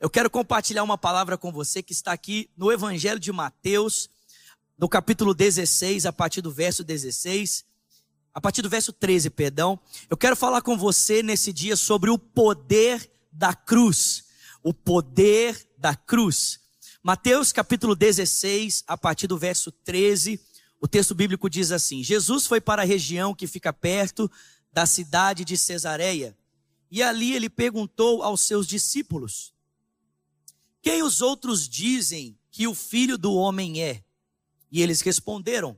Eu quero compartilhar uma palavra com você que está aqui no Evangelho de Mateus, no capítulo 16, a partir do verso 16, a partir do verso 13, perdão. Eu quero falar com você nesse dia sobre o poder da cruz, o poder da cruz. Mateus capítulo 16, a partir do verso 13, o texto bíblico diz assim: Jesus foi para a região que fica perto da cidade de Cesareia, e ali ele perguntou aos seus discípulos: quem os outros dizem que o Filho do Homem é? E eles responderam: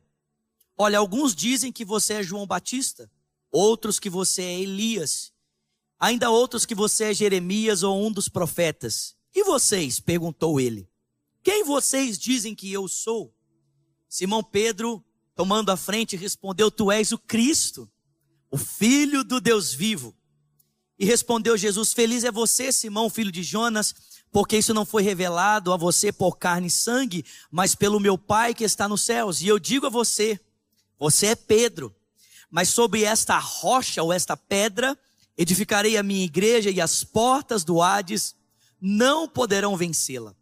olha, alguns dizem que você é João Batista, outros que você é Elias, ainda outros que você é Jeremias ou um dos profetas. E vocês? Perguntou ele. Quem vocês dizem que eu sou? Simão Pedro, tomando a frente, respondeu: tu és o Cristo, o Filho do Deus vivo. E respondeu Jesus: feliz é você, Simão, filho de Jonas, porque isso não foi revelado a você por carne e sangue, mas pelo meu Pai que está nos céus. E eu digo a você, você é Pedro, mas sobre esta rocha ou esta pedra edificarei a minha igreja, e as portas do Hades não poderão vencê-la.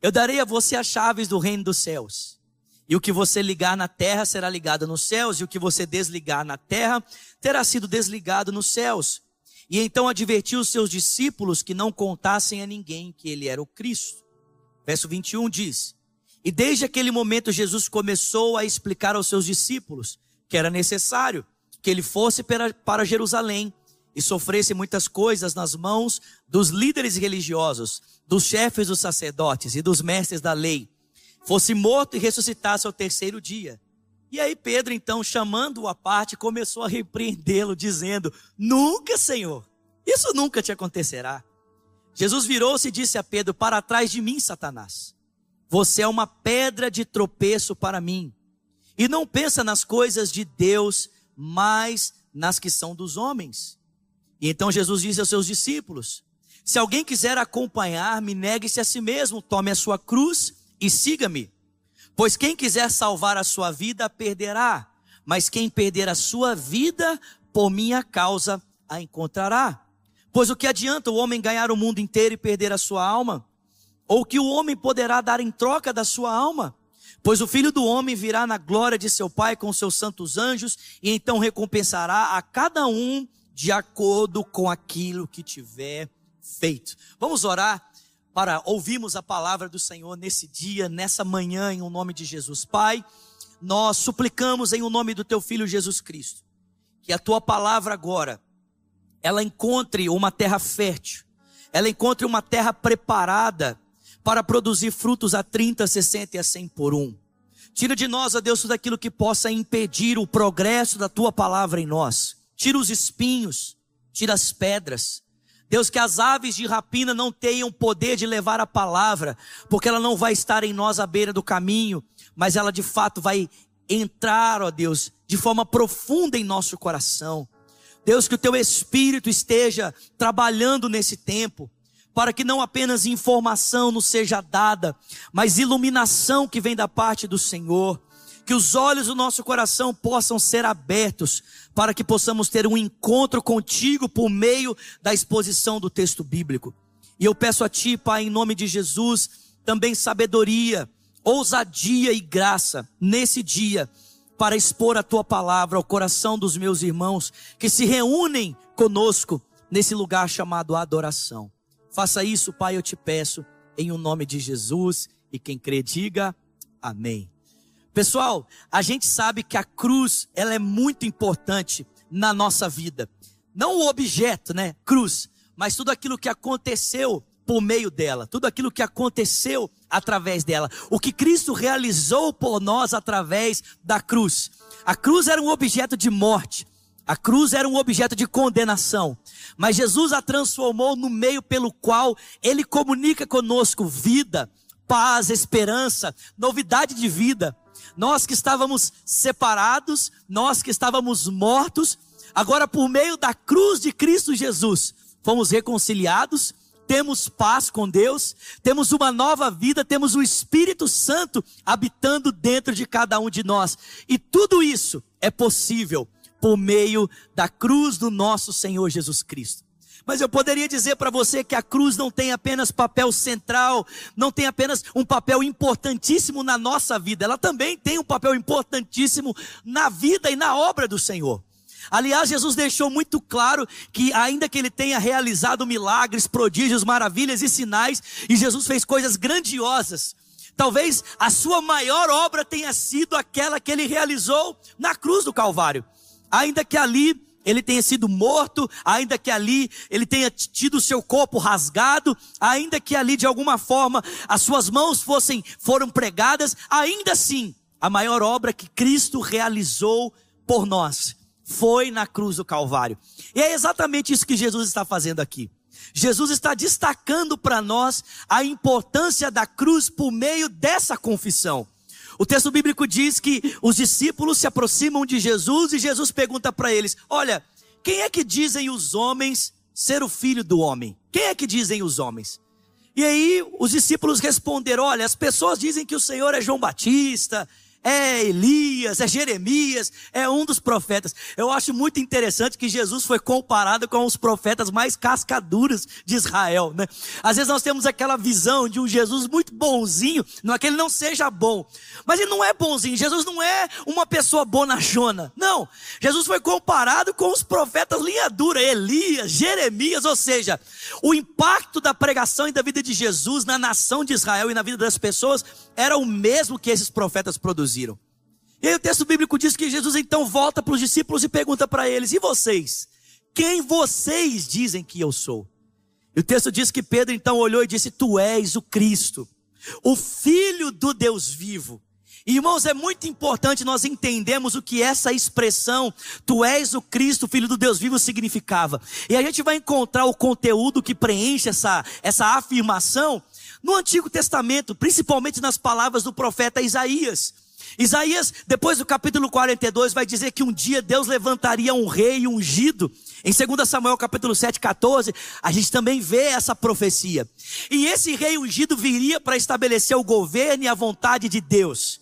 Eu darei a você as chaves do reino dos céus. E o que você ligar na terra será ligado nos céus, e o que você desligar na terra terá sido desligado nos céus. E então advertiu os seus discípulos que não contassem a ninguém que ele era o Cristo. Verso 21 diz: e desde aquele momento Jesus começou a explicar aos seus discípulos que era necessário que ele fosse para Jerusalém e sofresse muitas coisas nas mãos dos líderes religiosos, dos chefes dos sacerdotes e dos mestres da lei, fosse morto e ressuscitasse ao terceiro dia. E aí Pedro, então, chamando-o à parte, começou a repreendê-lo, dizendo: nunca, Senhor, isso nunca te acontecerá. Jesus virou-se e disse a Pedro: para trás de mim, Satanás, você é uma pedra de tropeço para mim, e não pensa nas coisas de Deus, mas nas que são dos homens. E então Jesus disse aos seus discípulos: se alguém quiser acompanhar-me, negue-se a si mesmo, tome a sua cruz e siga-me. Pois quem quiser salvar a sua vida, a perderá. Mas quem perder a sua vida, por minha causa, a encontrará. Pois o que adianta o homem ganhar o mundo inteiro e perder a sua alma? Ou o que o homem poderá dar em troca da sua alma? Pois o Filho do Homem virá na glória de seu Pai com seus santos anjos, e então recompensará a cada um de acordo com aquilo que tiver feito. Vamos orar para ouvirmos a palavra do Senhor nesse dia, nessa manhã, em um nome de Jesus. Pai, nós suplicamos em um nome do teu Filho Jesus Cristo, que a tua palavra agora, ela encontre uma terra fértil, ela encontre uma terra preparada para produzir frutos a 30, 60 e a 100 por um. Tira de nós, ó Deus, tudo aquilo que possa impedir o progresso da tua palavra em nós. Tira os espinhos, tira as pedras. Deus, que as aves de rapina não tenham poder de levar a palavra, porque ela não vai estar em nós à beira do caminho, mas ela de fato vai entrar, ó Deus, de forma profunda em nosso coração. Deus, que o teu Espírito esteja trabalhando nesse tempo, para que não apenas informação nos seja dada, mas iluminação que vem da parte do Senhor. Que os olhos do nosso coração possam ser abertos, para que possamos ter um encontro contigo por meio da exposição do texto bíblico. E eu peço a ti, Pai, em nome de Jesus, também sabedoria, ousadia e graça nesse dia, para expor a tua palavra ao coração dos meus irmãos que se reúnem conosco nesse lugar chamado adoração. Faça isso, Pai, eu te peço, em o nome de Jesus, e quem crê, diga amém. Pessoal, a gente sabe que a cruz, ela é muito importante na nossa vida. Não o objeto, né? Cruz, mas tudo aquilo que aconteceu por meio dela, tudo aquilo que aconteceu através dela, o que Cristo realizou por nós através da cruz. A cruz era um objeto de morte, a cruz era um objeto de condenação, mas Jesus a transformou no meio pelo qual ele comunica conosco vida, paz, esperança, novidade de vida. Nós que estávamos separados, nós que estávamos mortos, agora por meio da cruz de Cristo Jesus, fomos reconciliados, temos paz com Deus, temos uma nova vida, temos o Espírito Santo habitando dentro de cada um de nós. E tudo isso é possível por meio da cruz do nosso Senhor Jesus Cristo. Mas eu poderia dizer para você que a cruz não tem apenas papel central, não tem apenas um papel importantíssimo na nossa vida, ela também tem um papel importantíssimo na vida e na obra do Senhor. Aliás, Jesus deixou muito claro que ainda que ele tenha realizado milagres, prodígios, maravilhas e sinais, e Jesus fez coisas grandiosas, talvez a sua maior obra tenha sido aquela que ele realizou na cruz do Calvário. Ainda que ali ele tenha sido morto, ainda que ali ele tenha tido o seu corpo rasgado, ainda que ali de alguma forma as suas mãos foram pregadas, ainda assim, a maior obra que Cristo realizou por nós foi na cruz do Calvário. E é exatamente isso que Jesus está fazendo aqui. Jesus está destacando para nós a importância da cruz por meio dessa confissão. O texto bíblico diz que os discípulos se aproximam de Jesus e Jesus pergunta para eles: olha, quem é que dizem os homens ser o filho do homem? Quem é que dizem os homens? E aí os discípulos responderam: olha, as pessoas dizem que o Senhor é João Batista, é Elias, é Jeremias, é um dos profetas. Eu acho muito interessante que Jesus foi comparado com os profetas mais cascaduras de Israel, né? Às vezes nós temos aquela visão de um Jesus muito bonzinho, não é que ele não seja bom, mas ele não é bonzinho. Jesus não é uma pessoa bonachona, não. Jesus foi comparado com os profetas linha dura, Elias, Jeremias, ou seja, o impacto da pregação e da vida de Jesus na nação de Israel e na vida das pessoas era o mesmo que esses profetas produziram. E aí o texto bíblico diz que Jesus então volta para os discípulos e pergunta para eles: e vocês? Quem vocês dizem que eu sou? E o texto diz que Pedro então olhou e disse: tu és o Cristo, o Filho do Deus vivo. E, irmãos, é muito importante nós entendermos o que essa expressão, tu és o Cristo, Filho do Deus vivo, significava. E a gente vai encontrar o conteúdo que preenche essa afirmação no Antigo Testamento, principalmente nas palavras do profeta Isaías. Isaías, depois do capítulo 42, vai dizer que um dia Deus levantaria um rei ungido. Em 2 Samuel capítulo 7, 14, a gente também vê essa profecia. E esse rei ungido viria para estabelecer o governo e a vontade de Deus.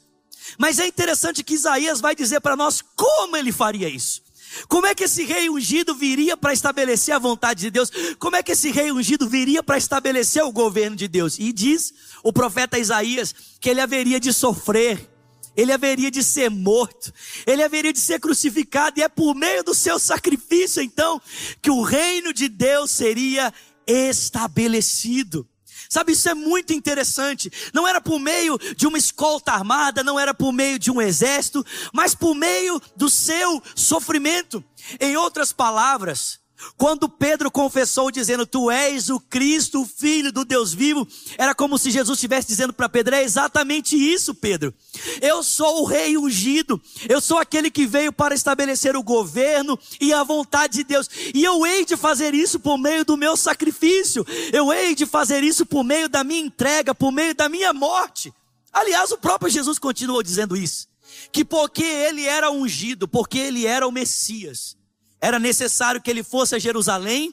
Mas é interessante que Isaías vai dizer para nós como ele faria isso. Como é que esse rei ungido viria para estabelecer a vontade de Deus? Como é que esse rei ungido viria para estabelecer o governo de Deus? E diz o profeta Isaías que ele haveria de sofrer, ele haveria de ser morto, ele haveria de ser crucificado, e é por meio do seu sacrifício então que o reino de Deus seria estabelecido. Sabe, isso é muito interessante. Não era por meio de uma escolta armada, não era por meio de um exército, mas por meio do seu sofrimento. Em outras palavras, quando Pedro confessou dizendo: tu és o Cristo, o Filho do Deus vivo, era como se Jesus estivesse dizendo para Pedro: é exatamente isso, Pedro. Eu sou o rei ungido, eu sou aquele que veio para estabelecer o governo e a vontade de Deus, e eu hei de fazer isso por meio do meu sacrifício, eu hei de fazer isso por meio da minha entrega, por meio da minha morte. Aliás, o próprio Jesus continuou dizendo isso, que porque ele era ungido, porque ele era o Messias, era necessário que ele fosse a Jerusalém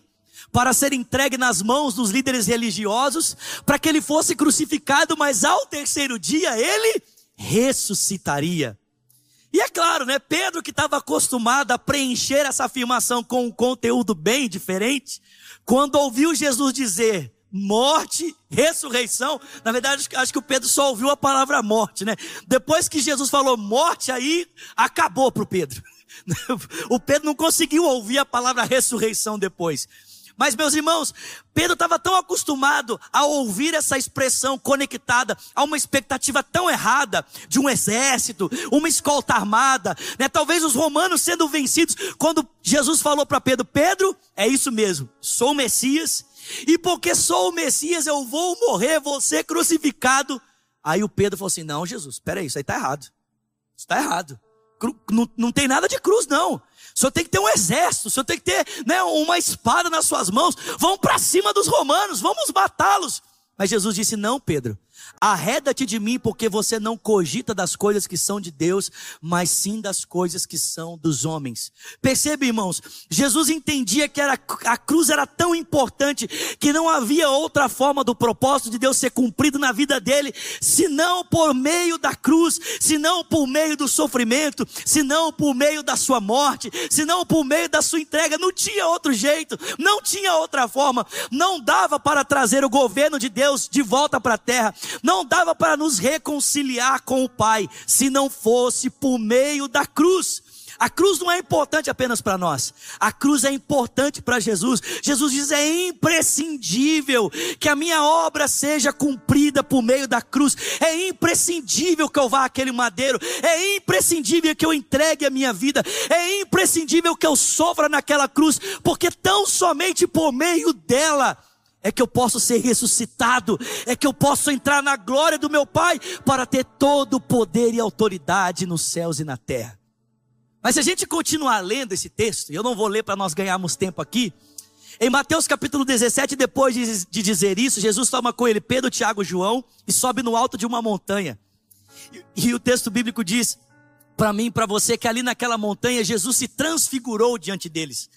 para ser entregue nas mãos dos líderes religiosos, para que ele fosse crucificado, mas ao terceiro dia ele ressuscitaria. E é claro, né? Pedro, que estava acostumado a preencher essa afirmação com um conteúdo bem diferente, quando ouviu Jesus dizer morte, ressurreição, na verdade acho que o Pedro só ouviu a palavra morte, né? Depois que Jesus falou morte, aí acabou para o Pedro. O Pedro não conseguiu ouvir a palavra ressurreição depois. Mas, meus irmãos, Pedro estava tão acostumado a ouvir essa expressão conectada a uma expectativa tão errada de um exército, uma escolta armada, né? Talvez os romanos sendo vencidos, quando Jesus falou para Pedro: Pedro, é isso mesmo, sou o Messias, e porque sou o Messias eu vou morrer, vou ser crucificado. Aí o Pedro falou assim: não, Jesus, espera aí, isso aí está errado, isso está errado. Não tem nada de cruz, não. O senhor tem que ter um exército, o senhor tem que ter, né, uma espada nas suas mãos. Vão para cima dos romanos, vamos matá-los. Mas Jesus disse, não, Pedro, arreda-te de mim, porque você não cogita das coisas que são de Deus, mas sim das coisas que são dos homens. Perceba, irmãos, Jesus entendia que a cruz era tão importante, que não havia outra forma do propósito de Deus ser cumprido na vida dele, senão por meio da cruz, senão por meio do sofrimento, senão por meio da sua morte, senão por meio da sua entrega. Não tinha outro jeito, não tinha outra forma, não dava para trazer o governo de Deus de volta para a terra, não dava para nos reconciliar com o Pai, se não fosse por meio da cruz. A cruz não é importante apenas para nós, a cruz é importante para Jesus. Jesus diz, é imprescindível que a minha obra seja cumprida por meio da cruz, é imprescindível que eu vá àquele madeiro, é imprescindível que eu entregue a minha vida, é imprescindível que eu sofra naquela cruz, porque tão somente por meio dela é que eu posso ser ressuscitado, é que eu posso entrar na glória do meu Pai, para ter todo o poder e autoridade nos céus e na terra. Mas se a gente continuar lendo esse texto, e eu não vou ler para nós ganharmos tempo aqui, em Mateus capítulo 17, depois de dizer isso, Jesus toma com ele Pedro, Tiago e João e sobe no alto de uma montanha. E o texto bíblico diz para mim e para você que ali naquela montanha Jesus se transfigurou diante deles.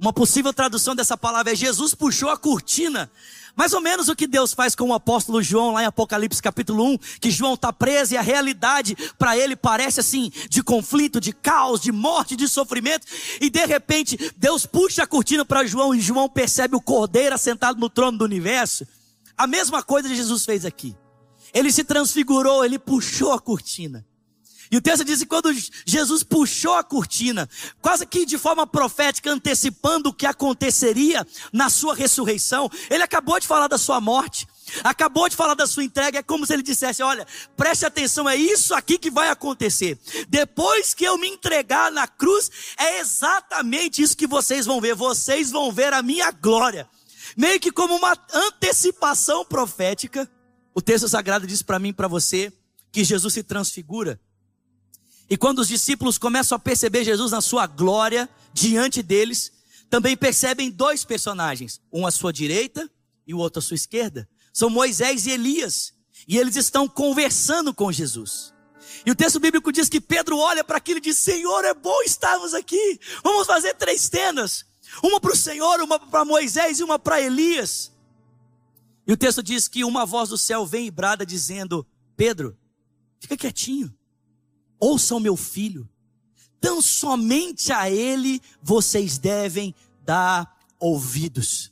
Uma possível tradução dessa palavra é Jesus puxou a cortina. Mais ou menos o que Deus faz com o apóstolo João lá em Apocalipse capítulo 1, que João está preso e a realidade para ele parece assim, de conflito, de caos, de morte, de sofrimento, e de repente Deus puxa a cortina para João e João percebe o Cordeiro assentado no trono do universo. A mesma coisa que Jesus fez aqui, ele se transfigurou, ele puxou a cortina. E o texto diz que quando Jesus puxou a cortina, quase que de forma profética, antecipando o que aconteceria na sua ressurreição, ele acabou de falar da sua morte, acabou de falar da sua entrega. É como se ele dissesse, olha, preste atenção, é isso aqui que vai acontecer. Depois que eu me entregar na cruz, é exatamente isso que vocês vão ver a minha glória. Meio que como uma antecipação profética, o texto sagrado diz para mim e para você, que Jesus se transfigura. E quando os discípulos começam a perceber Jesus na sua glória diante deles, também percebem dois personagens, um à sua direita e o outro à sua esquerda. São Moisés e Elias, e eles estão conversando com Jesus. E o texto bíblico diz que Pedro olha para aquilo e diz, Senhor, é bom estarmos aqui, vamos fazer três tendas, uma para o Senhor, uma para Moisés e uma para Elias. E o texto diz que uma voz do céu vem e brada dizendo, Pedro, fica quietinho. Ouçam meu filho, tão somente a ele vocês devem dar ouvidos.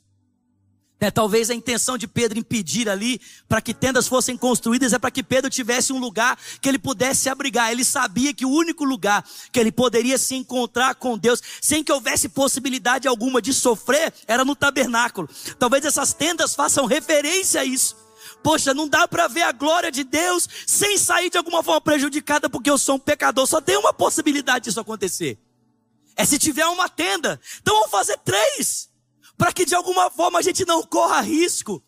Talvez a intenção de Pedro impedir ali, para que tendas fossem construídas, é para que Pedro tivesse um lugar que ele pudesse se abrigar. Ele sabia que o único lugar que ele poderia se encontrar com Deus, sem que houvesse possibilidade alguma de sofrer, era no tabernáculo. Talvez essas tendas façam referência a isso. Poxa, não dá para ver a glória de Deus sem sair de alguma forma prejudicada, porque eu sou um pecador. Só tem uma possibilidade disso acontecer, é se tiver uma tenda. Então vamos fazer três, para que de alguma forma a gente não corra risco.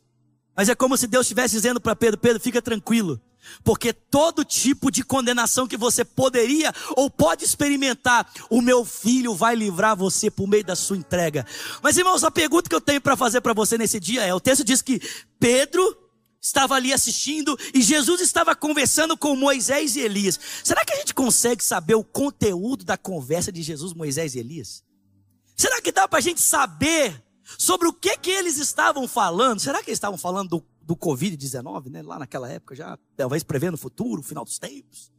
Mas é como se Deus estivesse dizendo para Pedro, Pedro, fica tranquilo, porque todo tipo de condenação que você poderia ou pode experimentar, o meu filho vai livrar você por meio da sua entrega. Mas irmãos, a pergunta que eu tenho para fazer para você nesse dia é, o texto diz que Pedro estava ali assistindo e Jesus estava conversando com Moisés e Elias. Será que a gente consegue saber o conteúdo da conversa de Jesus, Moisés e Elias? Será que dá para a gente saber sobre o que eles estavam falando? Será que eles estavam falando do Covid-19, né? Lá naquela época, já talvez prevendo o futuro, o final dos tempos.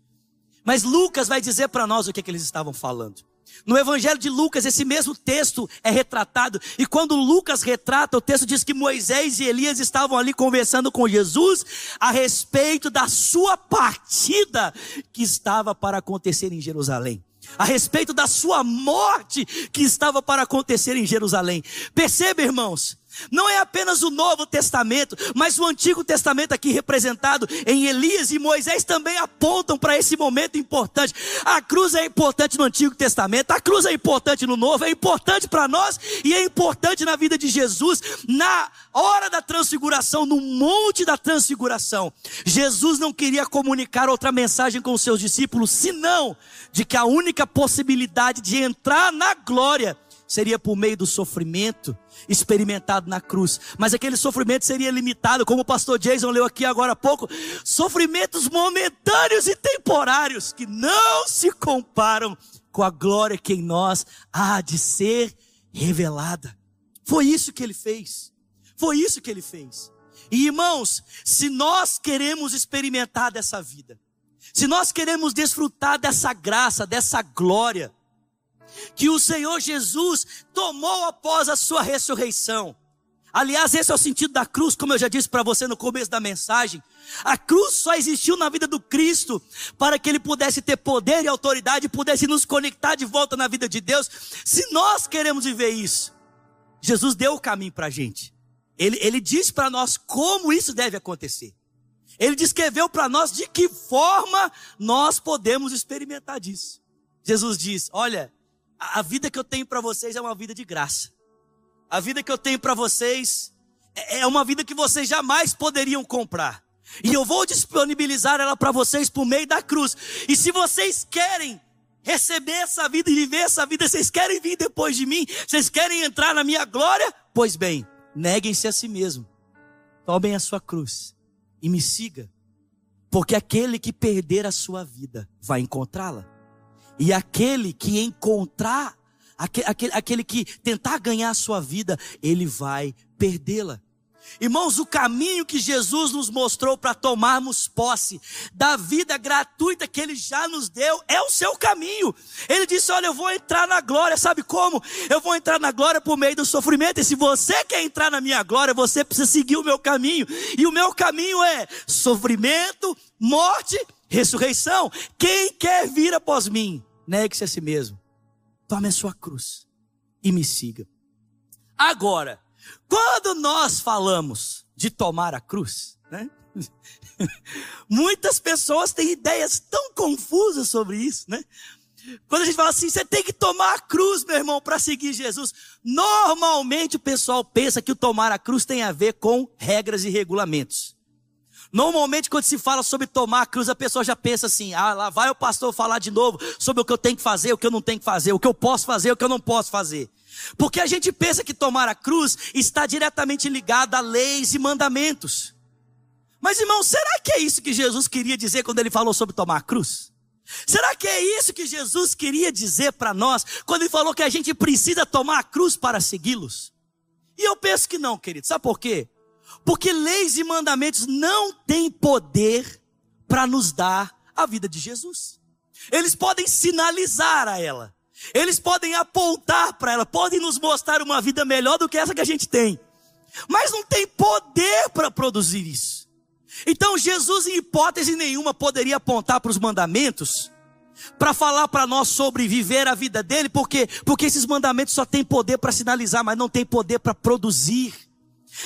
Mas Lucas vai dizer para nós o que eles estavam falando. No evangelho de Lucas, esse mesmo texto é retratado, e quando Lucas retrata, o texto diz que Moisés e Elias estavam ali conversando com Jesus a respeito da sua partida que estava para acontecer em Jerusalém, a respeito da sua morte que estava para acontecer em Jerusalém. Perceba, irmãos, não é apenas o Novo Testamento, mas o Antigo Testamento aqui representado em Elias e Moisés também apontam para esse momento importante. A cruz é importante no Antigo Testamento, a cruz é importante no Novo, é importante para nós e é importante na vida de Jesus. Na hora da transfiguração, no monte da transfiguração, Jesus não queria comunicar outra mensagem com os seus discípulos, senão de que a única possibilidade de entrar na glória seria por meio do sofrimento experimentado na cruz. Mas aquele sofrimento seria limitado, como o pastor Jason leu aqui agora há pouco. Sofrimentos momentâneos e temporários que não se comparam com a glória que em nós há de ser revelada. Foi isso que ele fez. Foi isso que ele fez. E irmãos, se nós queremos experimentar dessa vida, se nós queremos desfrutar dessa graça, dessa glória que o Senhor Jesus tomou após a sua ressurreição. Aliás, esse é o sentido da cruz, como eu já disse para você no começo da mensagem. A cruz só existiu na vida do Cristo para que ele pudesse ter poder e autoridade e pudesse nos conectar de volta na vida de Deus. Se nós queremos viver isso, Jesus deu o caminho para a gente. Ele diz para nós como isso deve acontecer. Ele descreveu para nós de que forma nós podemos experimentar disso. Jesus diz, olha, a vida que eu tenho para vocês é uma vida de graça. A vida que eu tenho para vocês é uma vida que vocês jamais poderiam comprar. E eu vou disponibilizar ela para vocês por meio da cruz. E se vocês querem receber essa vida e viver essa vida, vocês querem vir depois de mim, vocês querem entrar na minha glória, pois bem, neguem-se a si mesmo. Tomem a sua cruz e me siga. Porque aquele que perder a sua vida vai encontrá-la. E aquele que encontrar, aquele que tentar ganhar a sua vida, ele vai perdê-la. Irmãos, o caminho que Jesus nos mostrou para tomarmos posse da vida gratuita que ele já nos deu, é o seu caminho. Ele disse, olha, eu vou entrar na glória, sabe como? Eu vou entrar na glória por meio do sofrimento. E se você quer entrar na minha glória, você precisa seguir o meu caminho. E o meu caminho é sofrimento, morte, ressurreição. Quem quer vir após mim, negue-se a si mesmo. Tome a sua cruz e me siga. Agora, quando nós falamos de tomar a cruz, né? Muitas pessoas têm ideias tão confusas sobre isso, né? Quando a gente fala assim, você tem que tomar a cruz, meu irmão, para seguir Jesus. Normalmente o pessoal pensa que o tomar a cruz tem a ver com regras e regulamentos. Normalmente quando se fala sobre tomar a cruz, a pessoa já pensa assim, ah, lá vai o pastor falar de novo sobre o que eu tenho que fazer, o que eu não tenho que fazer, o que eu posso fazer, o que eu não posso fazer. Porque a gente pensa que tomar a cruz está diretamente ligado a leis e mandamentos. Mas irmão, será que é isso que Jesus queria dizer quando ele falou sobre tomar a cruz? Será que é isso que Jesus queria dizer para nós quando ele falou que a gente precisa tomar a cruz para segui-los? E eu penso que não, querido. Sabe por quê? Porque leis e mandamentos não têm poder para nos dar a vida de Jesus. Eles podem sinalizar a ela. Eles podem apontar para ela, podem nos mostrar uma vida melhor do que essa que a gente tem. Mas não tem poder para produzir isso. Então Jesus, em hipótese nenhuma, poderia apontar para os mandamentos, para falar para nós sobre viver a vida dele. Por quê? Porque esses mandamentos só têm poder para sinalizar, mas não tem poder para produzir.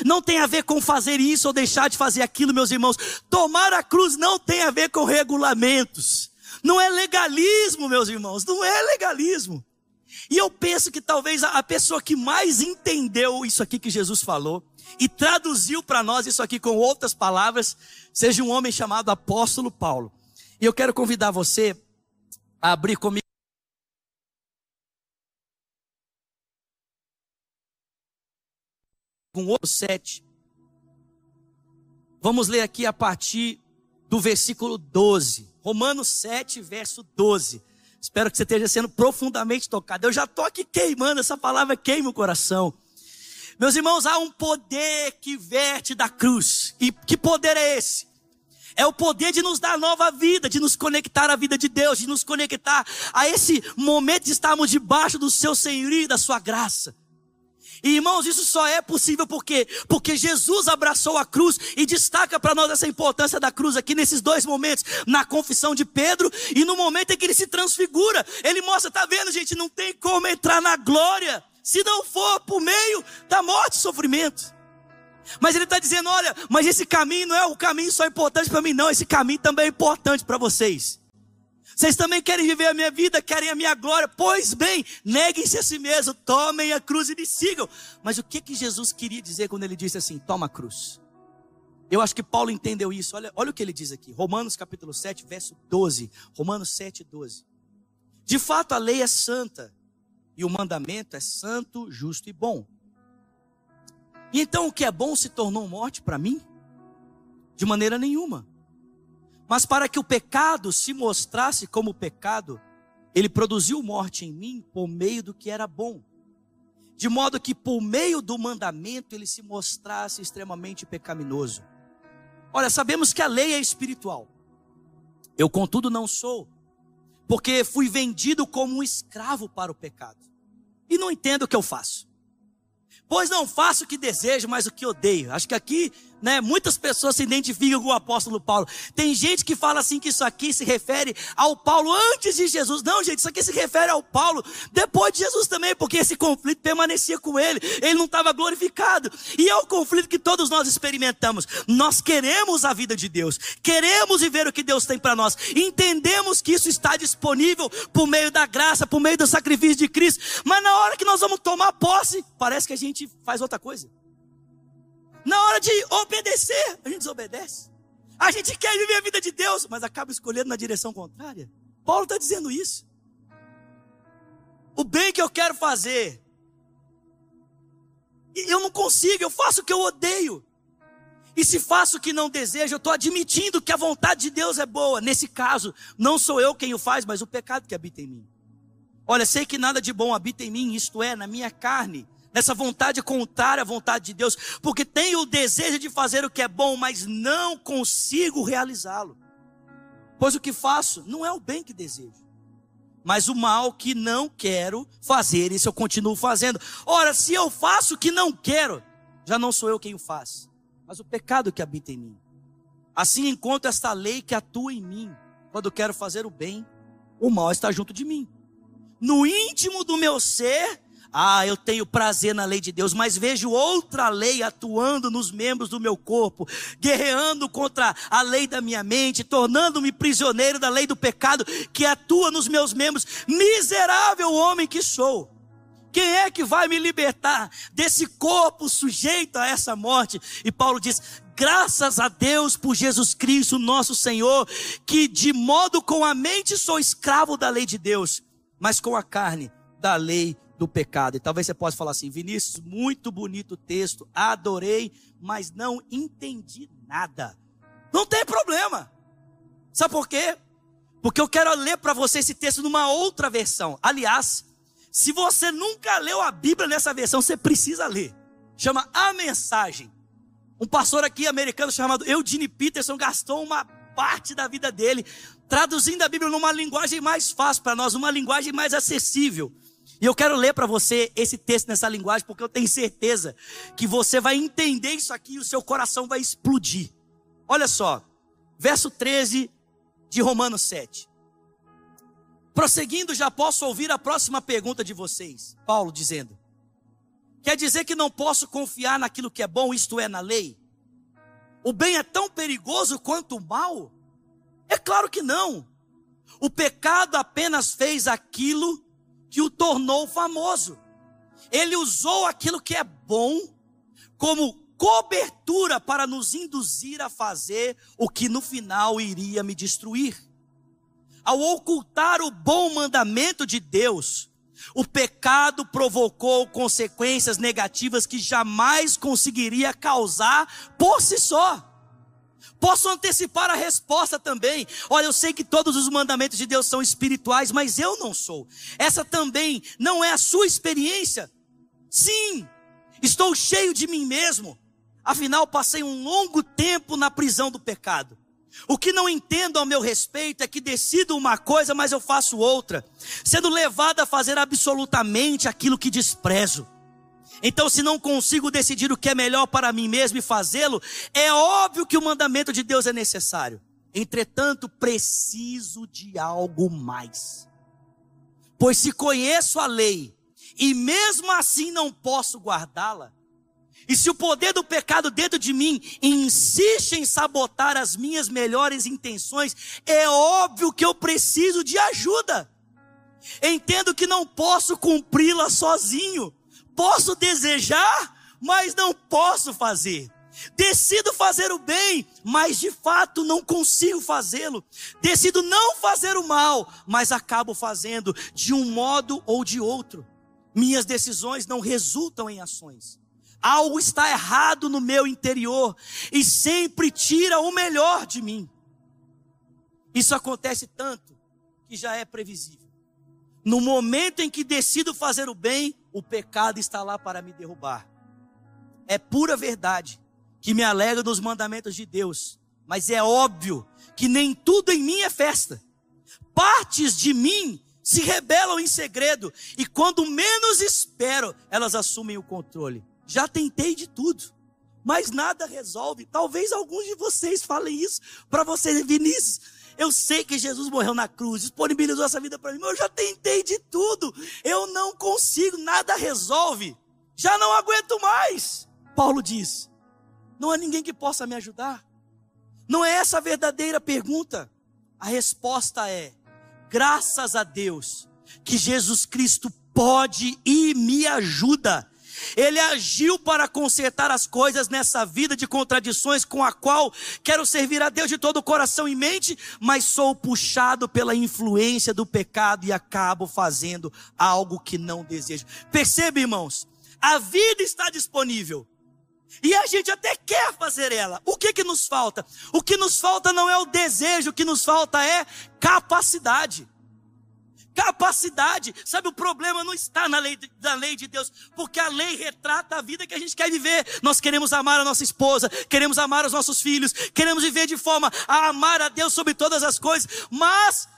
Não tem a ver com fazer isso ou deixar de fazer aquilo, meus irmãos. Tomar a cruz não tem a ver com regulamentos. Não é legalismo, meus irmãos, não é legalismo. E eu penso que talvez a pessoa que mais entendeu isso aqui que Jesus falou e traduziu para nós isso aqui com outras palavras, seja um homem chamado apóstolo Paulo. E eu quero convidar você a abrir comigo. Com o 7. Vamos ler aqui a partir do versículo 12. Romanos 7, verso 12. Espero que você esteja sendo profundamente tocado. Eu já estou aqui queimando, essa palavra queima o coração. Meus irmãos, há um poder que verte da cruz. E que poder é esse? É o poder de nos dar nova vida, de nos conectar à vida de Deus, de nos conectar a esse momento de estarmos debaixo do seu senhorio e da sua graça. E irmãos, isso só é possível por quê? Porque Jesus abraçou a cruz e destaca para nós essa importância da cruz aqui nesses dois momentos, na confissão de Pedro e no momento em que ele se transfigura. Ele mostra, tá vendo, gente, não tem como entrar na glória se não for por meio da morte e sofrimento. Mas ele está dizendo, olha, mas esse caminho não é o caminho só importante para mim, não, esse caminho também é importante para vocês. Vocês também querem viver a minha vida, querem a minha glória. Pois bem, neguem-se a si mesmo, tomem a cruz e me sigam. Mas o que Jesus queria dizer quando ele disse assim, toma a cruz? Eu acho que Paulo entendeu isso. Olha o que ele diz aqui, Romanos capítulo 7, verso 12. Romanos 7, 12. De fato, a lei é santa E o mandamento é santo, justo e bom. E então o que é bom se tornou morte para mim? De maneira nenhuma. Mas para que o pecado se mostrasse como pecado, ele produziu morte em mim por meio do que era bom. De modo que por meio do mandamento ele se mostrasse extremamente pecaminoso. Olha, sabemos que a lei é espiritual. Eu, contudo, não sou, porque fui vendido como um escravo para o pecado. E não entendo o que eu faço. Pois não faço o que desejo, mas o que odeio. Acho que aqui, muitas pessoas se identificam com o apóstolo Paulo. Tem gente que fala assim que isso aqui se refere ao Paulo antes de Jesus. Não, gente, isso aqui se refere ao Paulo depois de Jesus também, porque esse conflito permanecia com ele. Ele não estava glorificado. E é o conflito que todos nós experimentamos. Nós queremos a vida de Deus. Queremos viver o que Deus tem para nós. Entendemos que isso está disponível por meio da graça, por meio do sacrifício de Cristo. Mas na hora que nós vamos tomar posse, parece que a gente faz outra coisa. Na hora de obedecer, a gente desobedece. A gente quer viver a vida de Deus, mas acaba escolhendo na direção contrária. Paulo está dizendo isso. O bem que eu quero fazer, eu não consigo, eu faço o que eu odeio. E se faço o que não desejo, eu estou admitindo que a vontade de Deus é boa. Nesse caso, não sou eu quem o faz, mas o pecado que habita em mim. Olha, sei que nada de bom habita em mim, isto é, na minha carne. Nessa vontade contrária à vontade de Deus, porque tenho o desejo de fazer o que é bom, mas não consigo realizá-lo. Pois o que faço não é o bem que desejo, mas o mal que não quero fazer, isso eu continuo fazendo. Ora, se eu faço o que não quero, já não sou eu quem o faz, mas o pecado que habita em mim. Assim encontro esta lei que atua em mim. Quando quero fazer o bem, o mal está junto de mim. No íntimo do meu ser, eu tenho prazer na lei de Deus, mas vejo outra lei atuando nos membros do meu corpo, guerreando contra a lei da minha mente, tornando-me prisioneiro da lei do pecado que atua nos meus membros. Miserável homem que sou! Quem é que vai me libertar desse corpo sujeito a essa morte? E Paulo diz: graças a Deus por Jesus Cristo, nosso Senhor, que de modo com a mente sou escravo da lei de Deus, mas com a carne da lei do pecado. E talvez você possa falar assim: Vinícius, muito bonito o texto, adorei, mas não entendi nada. Não tem problema. Sabe por quê? Porque eu quero ler para você esse texto numa outra versão. Aliás, se você nunca leu a Bíblia nessa versão, você precisa ler. Chama A Mensagem. Um pastor aqui americano chamado Eugene Peterson gastou uma parte da vida dele traduzindo a Bíblia numa linguagem mais fácil para nós, uma linguagem mais acessível. E eu quero ler para você esse texto nessa linguagem, porque eu tenho certeza que você vai entender isso aqui e o seu coração vai explodir. Olha só, verso 13 de Romanos 7. Prosseguindo, já posso ouvir a próxima pergunta de vocês. Paulo dizendo: quer dizer que não posso confiar naquilo que é bom, isto é, na lei? O bem é tão perigoso quanto o mal? É claro que não. O pecado apenas fez aquilo que o tornou famoso. Ele usou aquilo que é bom como cobertura para nos induzir a fazer o que no final iria me destruir. Ao ocultar o bom mandamento de Deus, o pecado provocou consequências negativas que jamais conseguiria causar por si só. Posso antecipar a resposta também. Olha, eu sei que todos os mandamentos de Deus são espirituais, mas eu não sou. Essa também não é a sua experiência. Sim, estou cheio de mim mesmo. Afinal, passei um longo tempo na prisão do pecado. O que não entendo ao meu respeito é que decido uma coisa, mas eu faço outra, sendo levado a fazer absolutamente aquilo que desprezo. Então, se não consigo decidir o que é melhor para mim mesmo e fazê-lo, é óbvio que o mandamento de Deus é necessário. Entretanto, preciso de algo mais. Pois se conheço a lei e mesmo assim não posso guardá-la, e se o poder do pecado dentro de mim insiste em sabotar as minhas melhores intenções, é óbvio que eu preciso de ajuda. Entendo que não posso cumpri-la sozinho. Posso desejar, mas não posso fazer. Decido fazer o bem, mas de fato não consigo fazê-lo. Decido não fazer o mal, mas acabo fazendo de um modo ou de outro. Minhas decisões não resultam em ações. Algo está errado no meu interior e sempre tira o melhor de mim. Isso acontece tanto que já é previsível. No momento em que decido fazer o bem, o pecado está lá para me derrubar. É pura verdade que me alegro dos mandamentos de Deus, mas é óbvio que nem tudo em mim é festa. Partes de mim se rebelam em segredo e quando menos espero, elas assumem o controle. Já tentei de tudo, mas nada resolve. Talvez alguns de vocês falem isso para vocês. Vinícius, eu sei que Jesus morreu na cruz, disponibilizou essa vida para mim, mas eu já tentei de tudo. Eu não consigo, nada resolve. Já não aguento mais. Paulo diz, não há ninguém que possa me ajudar. Não é essa a verdadeira pergunta. A resposta é, graças a Deus, que Jesus Cristo pode e me ajuda. Ele agiu para consertar as coisas nessa vida de contradições com a qual quero servir a Deus de todo o coração e mente, mas sou puxado pela influência do pecado e acabo fazendo algo que não desejo. Percebe, irmãos, a vida está disponível e a gente até quer fazer ela. O que nos falta? O que nos falta não é o desejo, o que nos falta é capacidade. Capacidade, sabe, o problema não está na lei de Deus, porque a lei retrata a vida que a gente quer viver. Nós queremos amar a nossa esposa, queremos amar os nossos filhos, queremos viver de forma a amar a Deus sobre todas as coisas, mas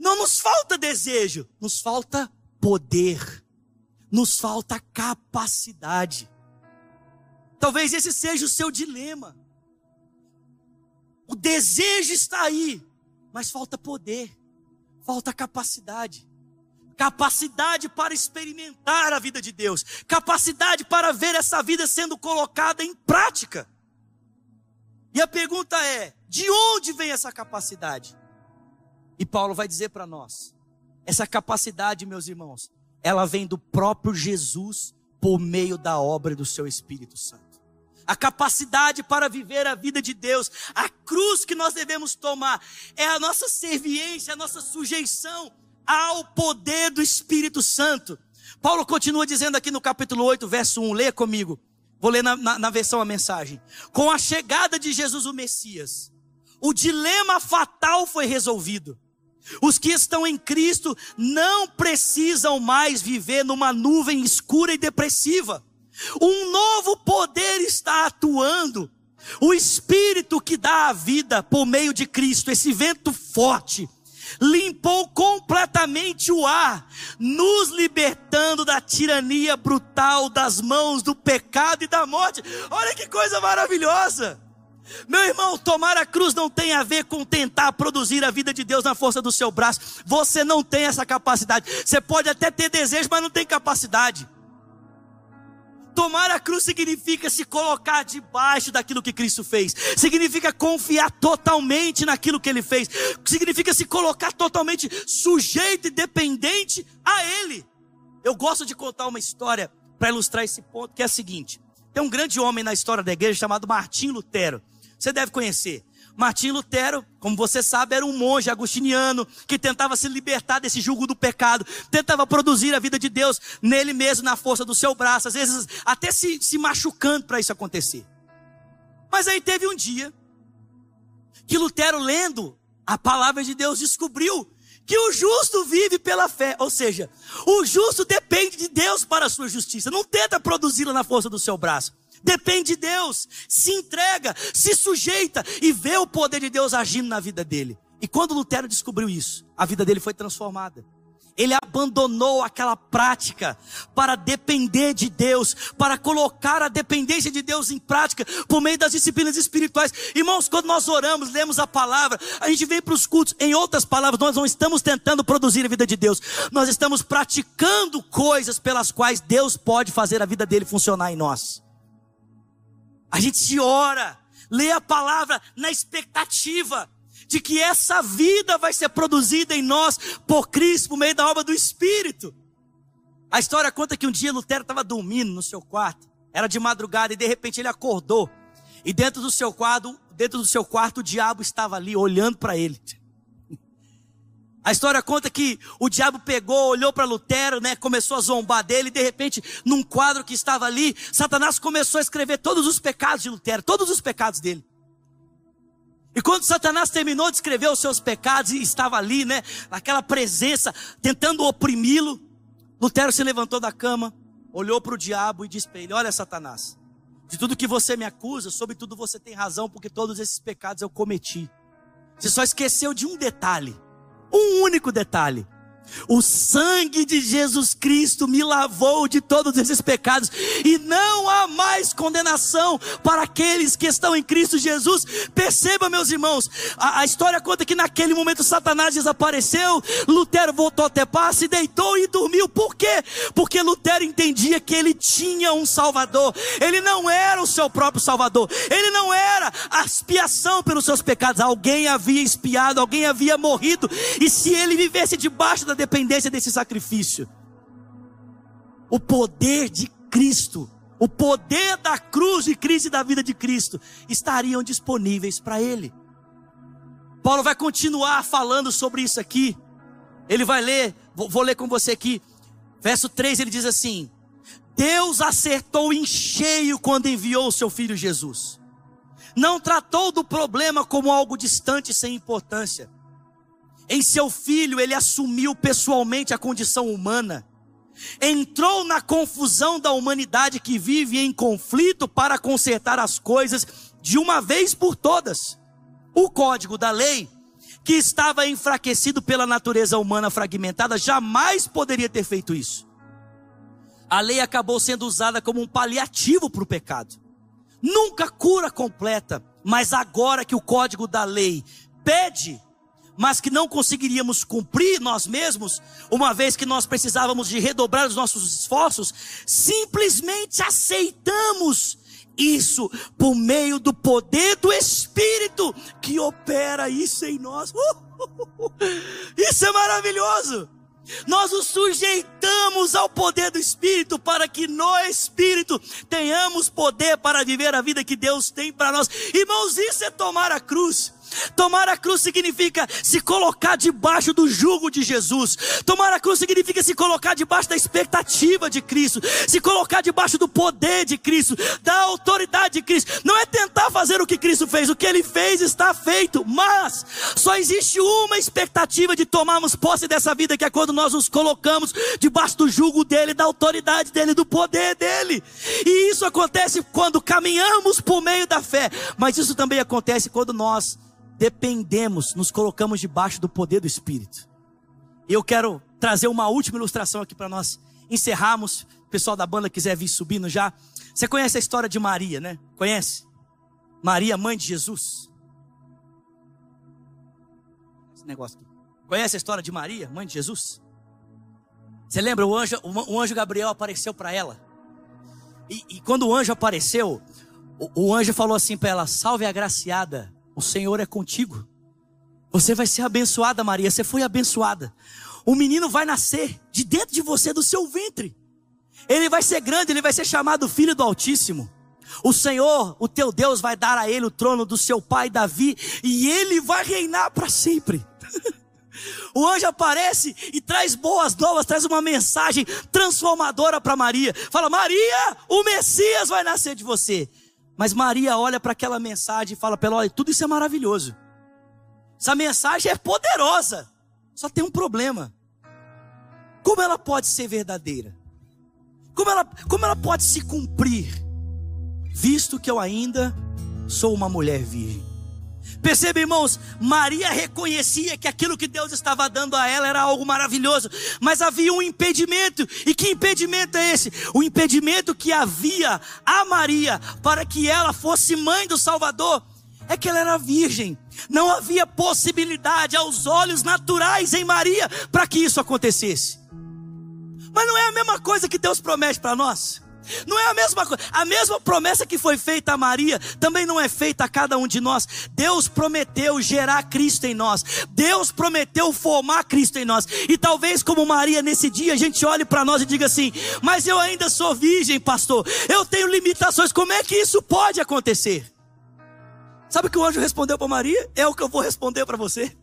não nos falta desejo, nos falta poder, nos falta capacidade. Talvez esse seja o seu dilema. O desejo está aí, mas falta poder. Falta capacidade. Capacidade para experimentar a vida de Deus. Capacidade para ver essa vida sendo colocada em prática. E a pergunta é, de onde vem essa capacidade? E Paulo vai dizer para nós, essa capacidade, meus irmãos, ela vem do próprio Jesus por meio da obra do seu Espírito Santo. A capacidade para viver a vida de Deus, a cruz que nós devemos tomar, é a nossa serviência, a nossa sujeição ao poder do Espírito Santo. Paulo continua dizendo aqui no capítulo 8, verso 1, leia comigo, vou ler na versão a mensagem. Com a chegada de Jesus o Messias, o dilema fatal foi resolvido. Os que estão em Cristo não precisam mais viver numa nuvem escura e depressiva. Um novo poder está atuando, o Espírito que dá a vida por meio de Cristo, esse vento forte, limpou completamente o ar, nos libertando da tirania brutal das mãos, do pecado e da morte. Olha que coisa maravilhosa! Meu irmão, tomar a cruz não tem a ver com tentar produzir a vida de Deus na força do seu braço. Você não tem essa capacidade, você pode até ter desejo, mas não tem capacidade. Tomar a cruz significa se colocar debaixo daquilo que Cristo fez. Significa confiar totalmente naquilo que Ele fez. Significa se colocar totalmente sujeito e dependente a Ele. Eu gosto de contar uma história para ilustrar esse ponto, que é a seguinte. Tem um grande homem na história da igreja chamado Martinho Lutero. Você deve conhecer. Martinho Lutero, como você sabe, era um monge agostiniano que tentava se libertar desse jugo do pecado, tentava produzir a vida de Deus nele mesmo, na força do seu braço, às vezes até se machucando para isso acontecer. Mas aí teve um dia que Lutero, lendo a palavra de Deus, descobriu que o justo vive pela fé, ou seja, o justo depende de Deus para a sua justiça, não tenta produzi-la na força do seu braço. Depende de Deus, se entrega, se sujeita e vê o poder de Deus agindo na vida dele. E quando Lutero descobriu isso, a vida dele foi transformada. Ele abandonou aquela prática para depender de Deus, para colocar a dependência de Deus em prática por meio das disciplinas espirituais. Irmãos, quando nós oramos, lemos a palavra, a gente vem para os cultos. Em outras palavras, nós não estamos tentando produzir a vida de Deus. Nós estamos praticando coisas pelas quais Deus pode fazer a vida dele funcionar em nós. A gente se ora, lê a palavra na expectativa de que essa vida vai ser produzida em nós por Cristo, por meio da obra do Espírito. A história conta que um dia Lutero estava dormindo no seu quarto, era de madrugada e de repente ele acordou. E dentro do seu quarto o diabo estava ali olhando para ele. A história conta que o diabo pegou, olhou para Lutero, né, começou a zombar dele, e de repente, num quadro que estava ali, Satanás começou a escrever todos os pecados de Lutero, todos os pecados dele. E quando Satanás terminou de escrever os seus pecados e estava ali, né, naquela presença, tentando oprimi-lo, Lutero se levantou da cama, olhou para o diabo e disse para ele: olha, Satanás, de tudo que você me acusa, sobre tudo você tem razão, porque todos esses pecados eu cometi. Você só esqueceu de um detalhe. Um único detalhe: o sangue de Jesus Cristo me lavou de todos esses pecados, e não há mais condenação para aqueles que estão em Cristo Jesus. Perceba, meus irmãos, a história conta que naquele momento Satanás desapareceu, Lutero voltou até paz, se deitou e dormiu. Por quê? Porque Lutero entendia que ele tinha um Salvador. Ele não era o seu próprio Salvador, ele não era a expiação pelos seus pecados. Alguém havia expiado, alguém havia morrido, e se ele vivesse debaixo da dependência desse sacrifício, o poder de Cristo, o poder da cruz de Cristo e da vida de Cristo estariam disponíveis para ele. Paulo vai continuar falando sobre isso aqui. Ele vai ler, vou ler com você aqui, verso 3, ele diz assim: Deus acertou em cheio quando enviou o seu filho Jesus. Não tratou do problema como algo distante, sem importância. Em seu filho ele assumiu pessoalmente a condição humana, entrou na confusão da humanidade que vive em conflito para consertar as coisas de uma vez por todas. O código da lei, que estava enfraquecido pela natureza humana fragmentada, jamais poderia ter feito isso. A lei acabou sendo usada como um paliativo para o pecado. Nunca cura completa, mas agora que o código da lei pede, mas que não conseguiríamos cumprir nós mesmos, uma vez que nós precisávamos de redobrar os nossos esforços, simplesmente aceitamos isso por meio do poder do Espírito que opera isso em nós. Isso é maravilhoso! Nós nos sujeitamos ao poder do Espírito para que no Espírito tenhamos poder para viver a vida que Deus tem para nós. Irmãos, isso é tomar a cruz. Tomar a cruz significa se colocar debaixo do jugo de Jesus. Tomar a cruz significa se colocar debaixo da expectativa de Cristo, se colocar debaixo do poder de Cristo, da autoridade de Cristo. Não é tentar fazer o que Cristo fez, o que Ele fez está feito, mas só existe uma expectativa de tomarmos posse dessa vida, que é quando nós nos colocamos debaixo do jugo dEle, da autoridade dEle, do poder dEle. E isso acontece quando caminhamos por meio da fé, mas isso também acontece quando nós dependemos, nos colocamos debaixo do poder do Espírito. Eu quero trazer uma última ilustração aqui para nós encerrarmos. O pessoal da banda quiser vir subindo já. Você conhece a história de Maria, né? Conhece? Maria, mãe de Jesus. Esse negócio aqui. Conhece a história de Maria, mãe de Jesus? Você lembra? O anjo Gabriel apareceu para ela. E quando o anjo apareceu, o anjo falou assim para ela: salve agraciada, o Senhor é contigo. Você vai ser abençoada, Maria. Você foi abençoada. O menino vai nascer de dentro de você, do seu ventre. Ele vai ser grande, ele vai ser chamado Filho do Altíssimo. O Senhor, o teu Deus, vai dar a ele o trono do seu pai Davi, e ele vai reinar para sempre. O anjo aparece e traz boas novas, traz uma mensagem transformadora para Maria. Fala: Maria, o Messias vai nascer de você. Mas Maria olha para aquela mensagem e fala para ela: olha, tudo isso é maravilhoso, essa mensagem é poderosa, só tem um problema. Como ela pode ser verdadeira? Como ela pode se cumprir? Visto que eu ainda sou uma mulher virgem. Perceba, irmãos, Maria reconhecia que aquilo que Deus estava dando a ela era algo maravilhoso, mas havia um impedimento. E que impedimento é esse? O impedimento que havia a Maria para que ela fosse mãe do Salvador é que ela era virgem. Não havia possibilidade aos olhos naturais em Maria para que isso acontecesse. Mas não é a mesma coisa que Deus promete para nós? Não é a mesma coisa? A mesma promessa que foi feita a Maria também não é feita a cada um de nós. Deus prometeu gerar Cristo em nós, Deus prometeu formar Cristo em nós. E talvez, como Maria, nesse dia a gente olhe para nós e diga assim: mas eu ainda sou virgem, pastor, eu tenho limitações, como é que isso pode acontecer? Sabe o que o anjo respondeu para Maria? É o que eu vou responder para você.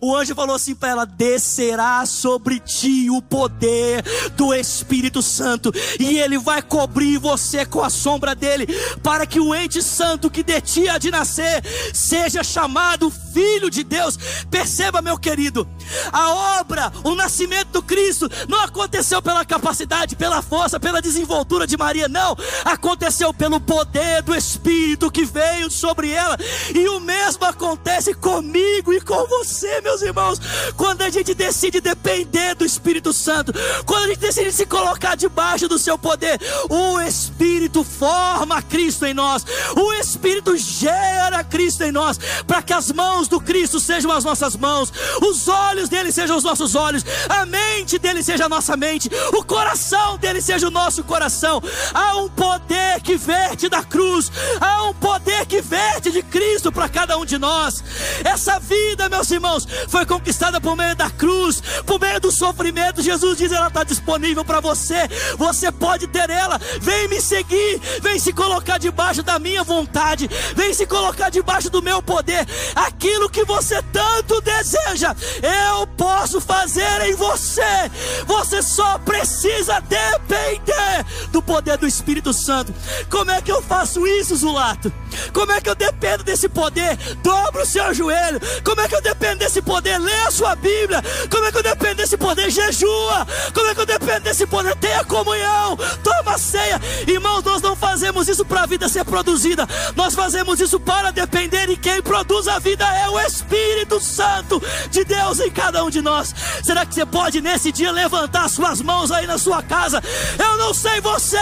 O anjo falou assim para ela: descerá sobre ti o poder do Espírito Santo, e ele vai cobrir você com a sombra dele, para que o ente santo que de ti há de nascer seja chamado Filho de Deus. Perceba, meu querido, a obra, o nascimento do Cristo não aconteceu pela capacidade, pela força, pela desenvoltura de Maria, não. Aconteceu pelo poder do Espírito que veio sobre ela. E o mesmo acontece comigo e com você, meus irmãos, quando a gente decide depender do Espírito Santo, quando a gente decide se colocar debaixo do seu poder. O Espírito forma Cristo em nós, o Espírito gera Cristo em nós, para que as mãos do Cristo sejam as nossas mãos, os olhos dele sejam os nossos olhos, a mente dele seja a nossa mente, o coração dele seja o nosso coração. Há um poder que verte da cruz, há um poder que verte de Cristo para cada um de nós. Essa vida, meus irmãos, foi conquistada por meio da cruz, por meio do sofrimento. Jesus diz: ela está disponível para você, você pode ter ela. Vem me seguir, vem se colocar debaixo da minha vontade, vem se colocar debaixo do meu poder. Aquilo que você tanto deseja, eu posso fazer em você. Você só precisa depender do poder do Espírito Santo. Como é que eu faço isso, Zulato? Como é que eu dependo desse poder? Dobro o seu joelho. Como é que eu dependo desse poder? Lê a sua Bíblia. Como é que eu dependo desse poder? Jejua. Como é que eu dependo desse poder? Tenha comunhão, toma ceia. Irmãos, nós não fazemos isso para a vida ser produzida, nós fazemos isso para depender. E quem produz a vida é o Espírito Santo de Deus em cada um de nós. Será que você pode nesse dia levantar suas mãos aí na sua casa? Eu não sei você,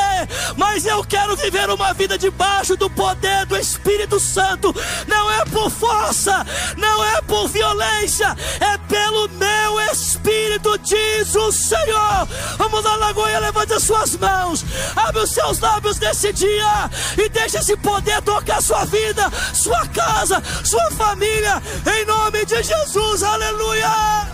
mas eu quero viver uma vida debaixo do poder do Espírito Santo. Não é por força, não é por violência, é pelo meu Espírito, diz o Senhor. Vamos lá, Lagoinha, levante as suas mãos, abre os seus lábios nesse dia e deixe esse poder tocar sua vida, sua casa, sua família, em nome de Jesus. Aleluia!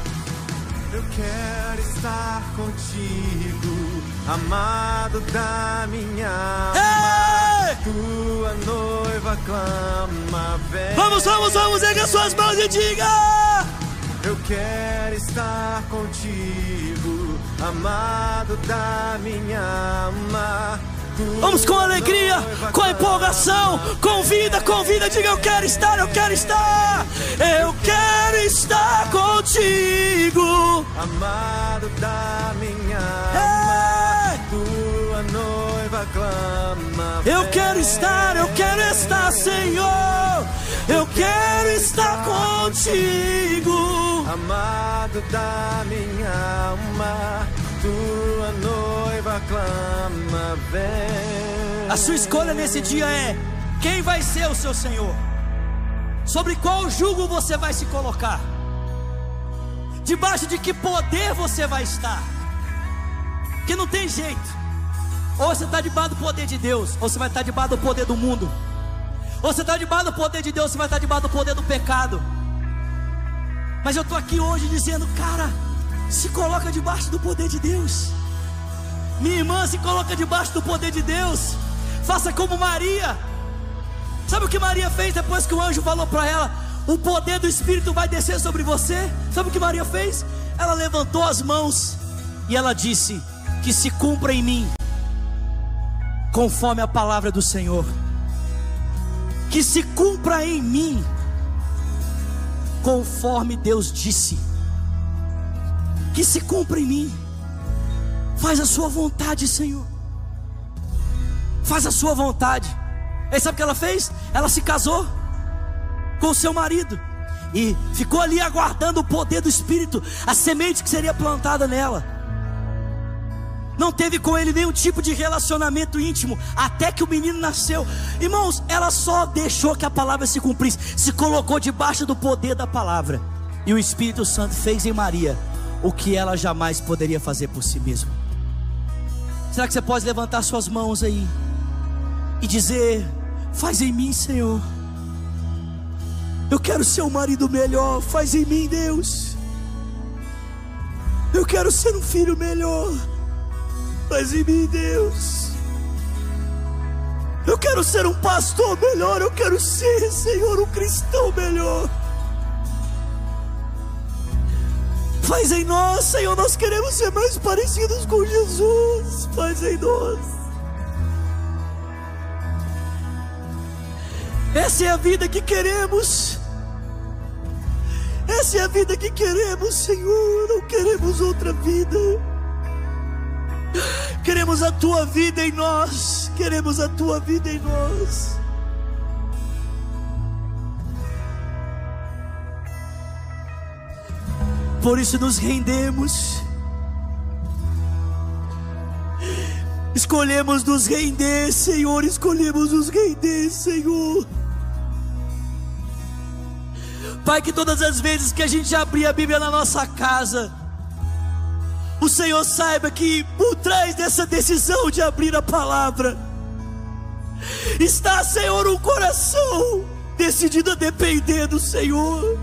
Eu quero estar contigo, amado da minha alma. Tua noiva clama, vem. Vamos, vamos, vamos, erga suas mãos e diga: eu quero estar contigo, amado da minha alma. Vamos com alegria, com empolgação, com vida, diga: eu quero estar, eu quero estar. Eu quero estar contigo, amado da minha alma, tua noiva clama. Eu quero estar, eu quero estar, Senhor. Eu quero estar contigo, amado da minha alma. Tua noiva clama, vem. A sua escolha nesse dia é: quem vai ser o seu Senhor? Sobre qual jugo você vai se colocar? Debaixo de que poder você vai estar? Porque não tem jeito. Ou você está debaixo do poder de Deus, ou você vai estar debaixo do poder do mundo. Ou você está debaixo do poder de Deus, ou você vai estar debaixo do poder do pecado. Mas eu estou aqui hoje dizendo: cara, se coloca debaixo do poder de Deus. Minha irmã, se coloca debaixo do poder de Deus. Faça como Maria. Sabe o que Maria fez depois que o anjo falou para ela: o poder do Espírito vai descer sobre você? Sabe o que Maria fez? Ela levantou as mãos e ela disse: que se cumpra em mim conforme a palavra do Senhor. Que se cumpra em mim conforme Deus disse. Que se cumpra em mim. Faz a sua vontade, Senhor. Faz a sua vontade. E sabe o que ela fez? Ela se casou com o seu marido e ficou ali aguardando o poder do Espírito, a semente que seria plantada nela. Não teve com ele nenhum tipo de relacionamento íntimo até que o menino nasceu. Irmãos, ela só deixou que a palavra se cumprisse, se colocou debaixo do poder da palavra. E o Espírito Santo fez em Maria o que ela jamais poderia fazer por si mesma. Será que você pode levantar suas mãos aí e dizer: faz em mim, Senhor. Eu quero ser um marido melhor. Faz em mim, Deus. Eu quero ser um filho melhor. Faz em mim, Deus. Eu quero ser um pastor melhor. Eu quero ser, Senhor, um cristão melhor. Faz em nós, Senhor, nós queremos ser mais parecidos com Jesus. Faz em nós. Essa é a vida que queremos. Essa é a vida que queremos, Senhor. Não queremos outra vida. Queremos a Tua vida em nós. Queremos a Tua vida em nós. Por isso nos rendemos. Escolhemos nos render, Senhor. Escolhemos nos render, Senhor. Pai, que todas as vezes que a gente abrir a Bíblia na nossa casa, o Senhor saiba que por trás dessa decisão de abrir a palavra está, Senhor, um coração decidido a depender do Senhor.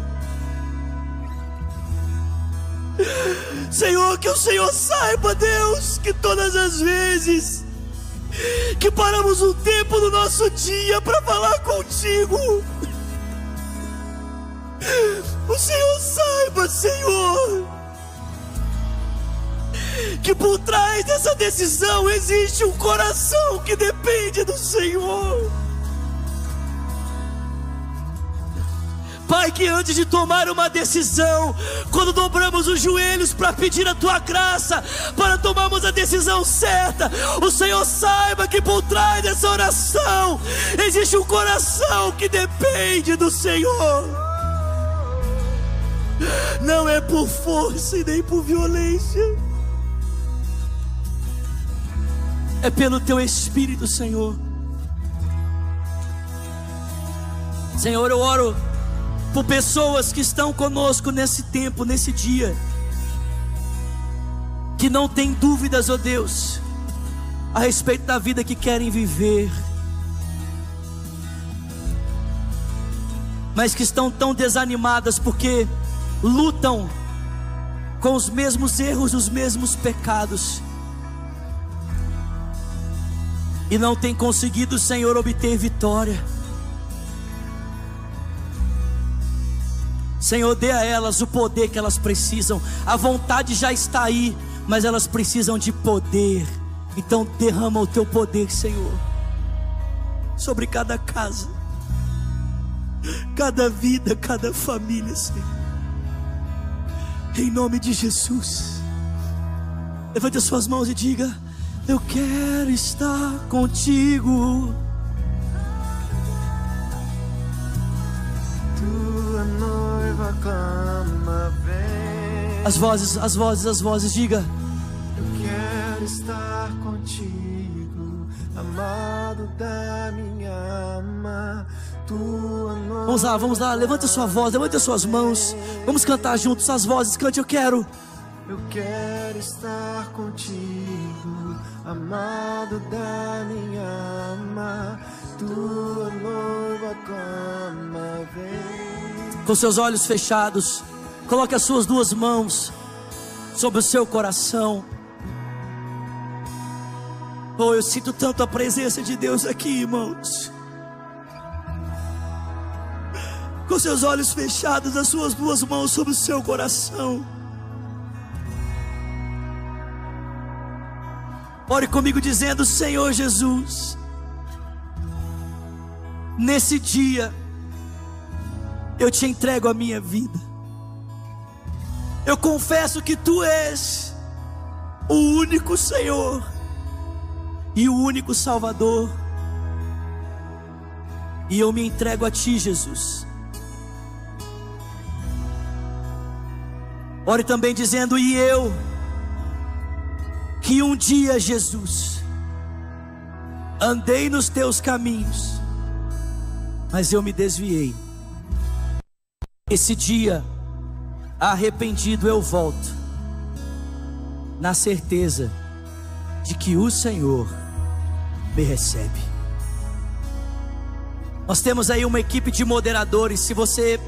Senhor, que o Senhor saiba, Deus, que todas as vezes que paramos um tempo do nosso dia para falar contigo, o Senhor saiba, Senhor, que por trás dessa decisão existe um coração que depende do Senhor. Pai, que antes de tomar uma decisão, quando dobramos os joelhos para pedir a Tua graça, para tomarmos a decisão certa, o Senhor saiba que por trás dessa oração existe um coração que depende do Senhor. Não é por força e nem por violência, é pelo Teu Espírito, Senhor. Senhor, eu oro por pessoas que estão conosco nesse tempo, nesse dia, que não tem dúvidas, ó Deus, a respeito da vida que querem viver, mas que estão tão desanimadas porque lutam com os mesmos erros, os mesmos pecados, e não tem conseguido, Senhor, obter vitória. Senhor, dê a elas o poder que elas precisam. A vontade já está aí, mas elas precisam de poder. Então derrama o Teu poder, Senhor, sobre cada casa, cada vida, cada família, Senhor. Em nome de Jesus. Levante as suas mãos e diga: eu quero estar contigo. As vozes, diga: eu quero estar contigo, amado da minha alma. Vamos lá, levanta a sua voz, levanta as suas mãos. Vamos cantar juntos as vozes, cante: eu quero. Eu quero estar contigo, amado da minha alma. Tua noiva clama, vem. Com seus olhos fechados, coloque as suas duas mãos sobre o seu coração. Oh, eu sinto tanto a presença de Deus aqui, irmãos. Com seus olhos fechados, as suas duas mãos sobre o seu coração. Ore comigo dizendo: Senhor Jesus, nesse dia eu Te entrego a minha vida. Eu confesso que Tu és o único Senhor e o único Salvador, e eu me entrego a Ti, Jesus. Ore também dizendo: e eu, que um dia, Jesus, andei nos Teus caminhos, mas eu me desviei. Esse dia, arrependido, eu volto, na certeza de que o Senhor me recebe. Nós temos aí uma equipe de moderadores. Se você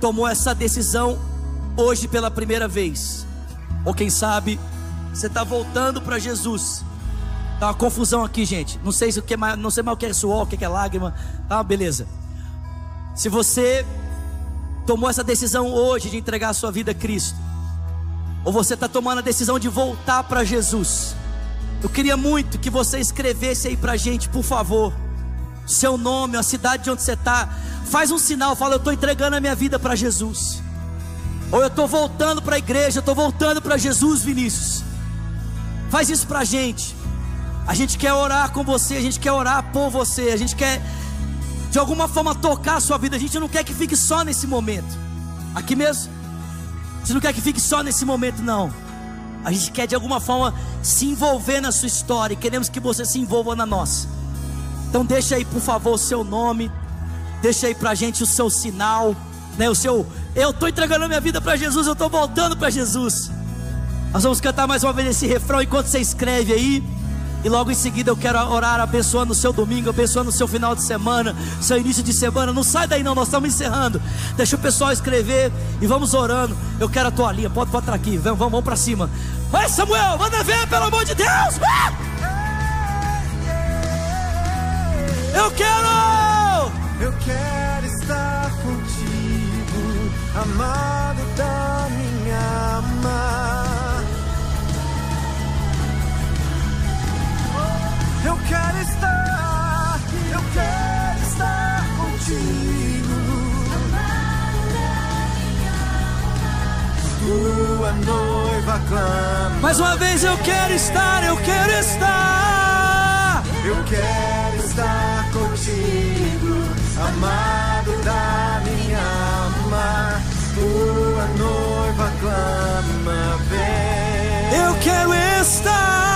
tomou essa decisão hoje pela primeira vez, ou quem sabe você está voltando para Jesus. Tá uma confusão aqui, gente. Não sei, não sei mais o que é suor, o que é lágrima. Tá uma beleza. Se você tomou essa decisão hoje de entregar a sua vida a Cristo, ou você está tomando a decisão de voltar para Jesus. Eu queria muito que você escrevesse aí para a gente, por favor, seu nome, a cidade de onde você está. Faz um sinal, fala: eu estou entregando a minha vida para Jesus, ou eu estou voltando para a igreja, eu estou voltando para Jesus. Vinícius, faz isso para gente. A gente quer orar com você, a gente quer orar por você, a gente quer de alguma forma tocar a sua vida. A gente não quer que fique só nesse momento aqui mesmo, a gente não quer que fique só nesse momento, não. A gente quer de alguma forma se envolver na sua história, e queremos que você se envolva na nossa. Então deixa aí, por favor, o seu nome, deixa aí pra gente o seu sinal, né? O seu: eu estou entregando a minha vida para Jesus, eu estou voltando para Jesus. Nós vamos cantar mais uma vez esse refrão enquanto você escreve aí, e logo em seguida eu quero orar abençoando o seu domingo, abençoando o seu final de semana, seu início de semana. Não sai daí não, nós estamos encerrando. Deixa o pessoal escrever e vamos orando. Eu quero a tua linha, pode estar aqui, vamos para cima. Vai, Samuel, manda ver, pelo amor de Deus. Eu quero! Eu quero estar contigo, amado da minha alma. Eu quero estar contigo, amado da minha alma. Tua noiva clama. Mais uma vez, eu quero estar. Eu quero estar contigo, amado da minha alma, tua noiva clama, vem. Eu quero estar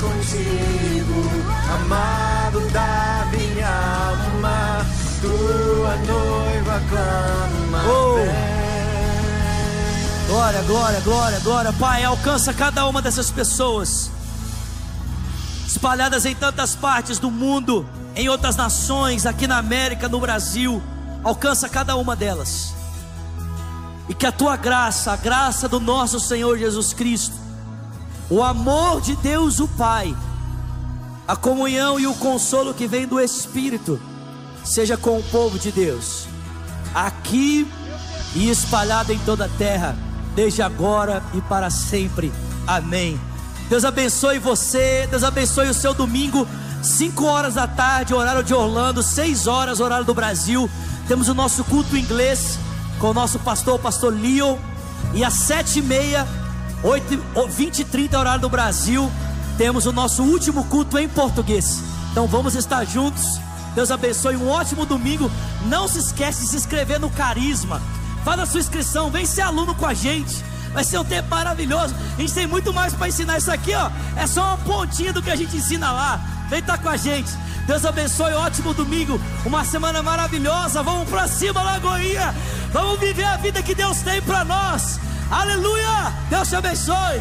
contigo, amado da minha alma, tua noiva clama, vem. Glória, glória, glória, glória. Pai, alcança cada uma dessas pessoas espalhadas em tantas partes do mundo, em outras nações, aqui na América, no Brasil. Alcança cada uma delas, e que a tua graça, a graça do nosso Senhor Jesus Cristo, o amor de Deus o Pai, a comunhão e o consolo que vem do Espírito, seja com o povo de Deus, aqui e espalhado em toda a terra, desde agora e para sempre, amém. Deus abençoe você, Deus abençoe o seu domingo. 5 horas da tarde, horário de Orlando, 6 horas, horário do Brasil, temos o nosso culto em inglês, com o nosso pastor, o pastor Leo, e às 7h30, 20h30, horário do Brasil, temos o nosso último culto em português. Então vamos estar juntos. Deus abençoe, um ótimo domingo. Não se esquece de se inscrever no Carisma, faz a sua inscrição, vem ser aluno com a gente. Vai ser um tempo maravilhoso. A gente tem muito mais para ensinar. Isso aqui, ó, é só uma pontinha do que a gente ensina lá. Vem estar com a gente. Deus abençoe. Ótimo domingo. Uma semana maravilhosa. Vamos para cima, Lagoinha. Vamos viver a vida que Deus tem para nós. Aleluia. Deus te abençoe.